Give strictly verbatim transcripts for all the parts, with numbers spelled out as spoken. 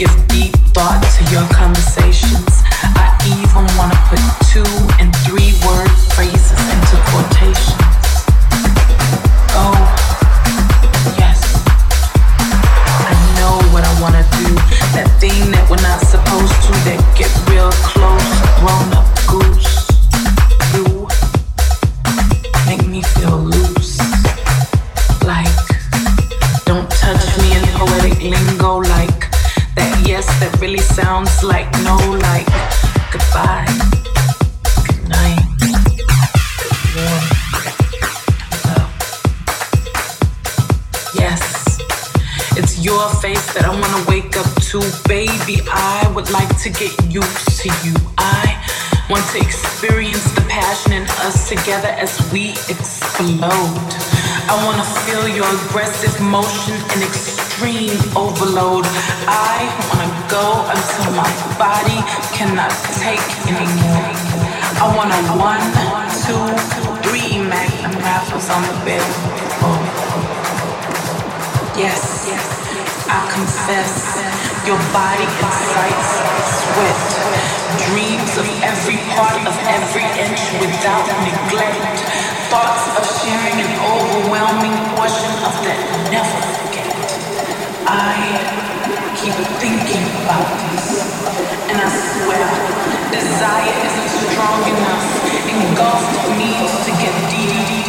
give deep thought to your conversations. I even want to put two and three word phrases into quotations. Oh, yes, I know what I want to do. That thing that we're not supposed to, that get real close, grown up goose. Lingo like that, yes, that really sounds like no, like goodbye, good night, warm love. Yes, it's your face that I wanna wake up to, baby. I would like to get used to you. I want to experience the passion in us together as we explode. I wanna feel your aggressive motion and explode. Extreme overload. I wanna go until my body cannot take anymore. I want a one, two, three Magnum raffles on the bed. Oh. Yes, I confess, your body excites sweat. Dreams of every part of every inch without neglect. Thoughts of sharing an overwhelming portion of that never. I keep thinking about this, and I swear, desire isn't strong enough, engulfed needs to get deep.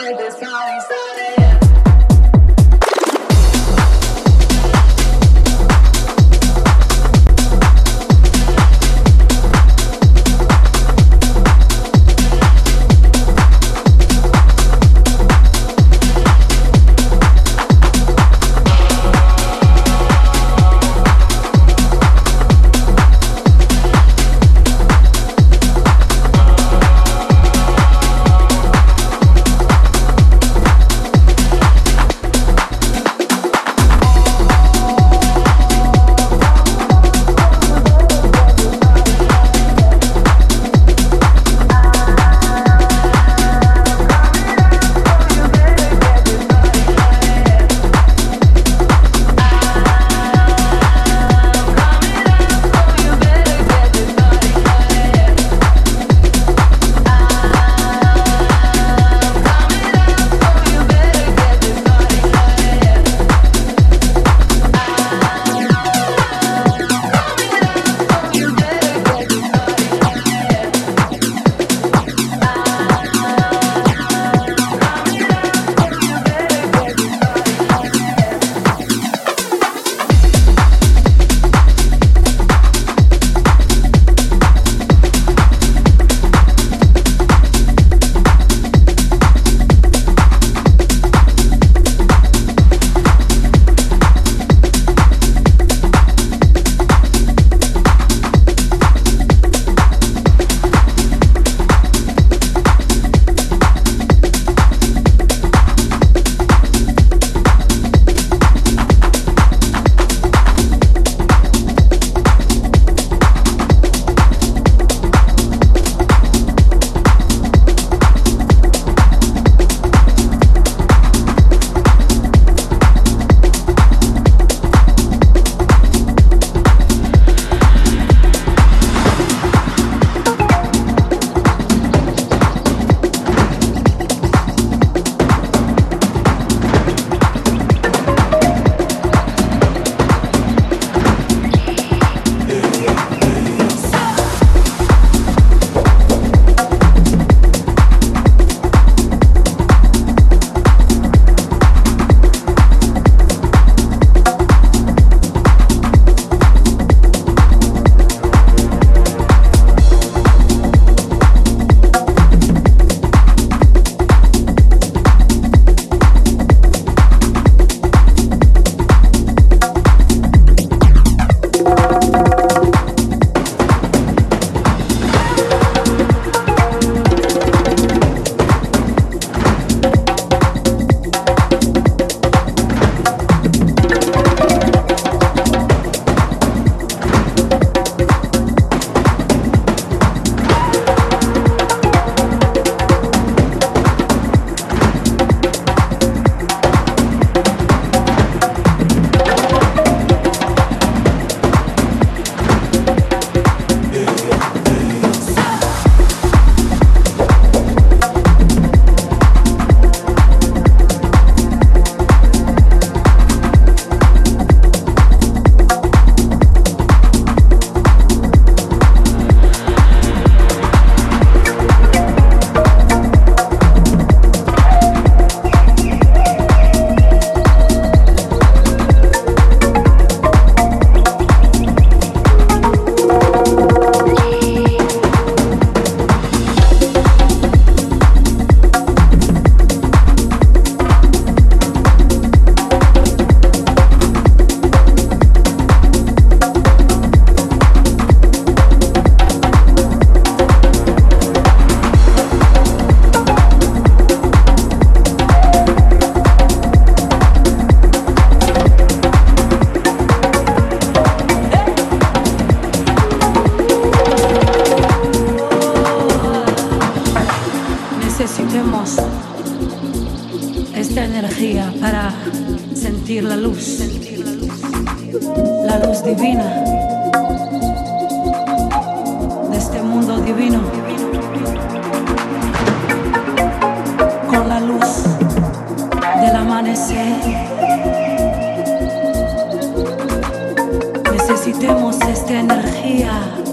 get this party started. Necesitemos esta energía.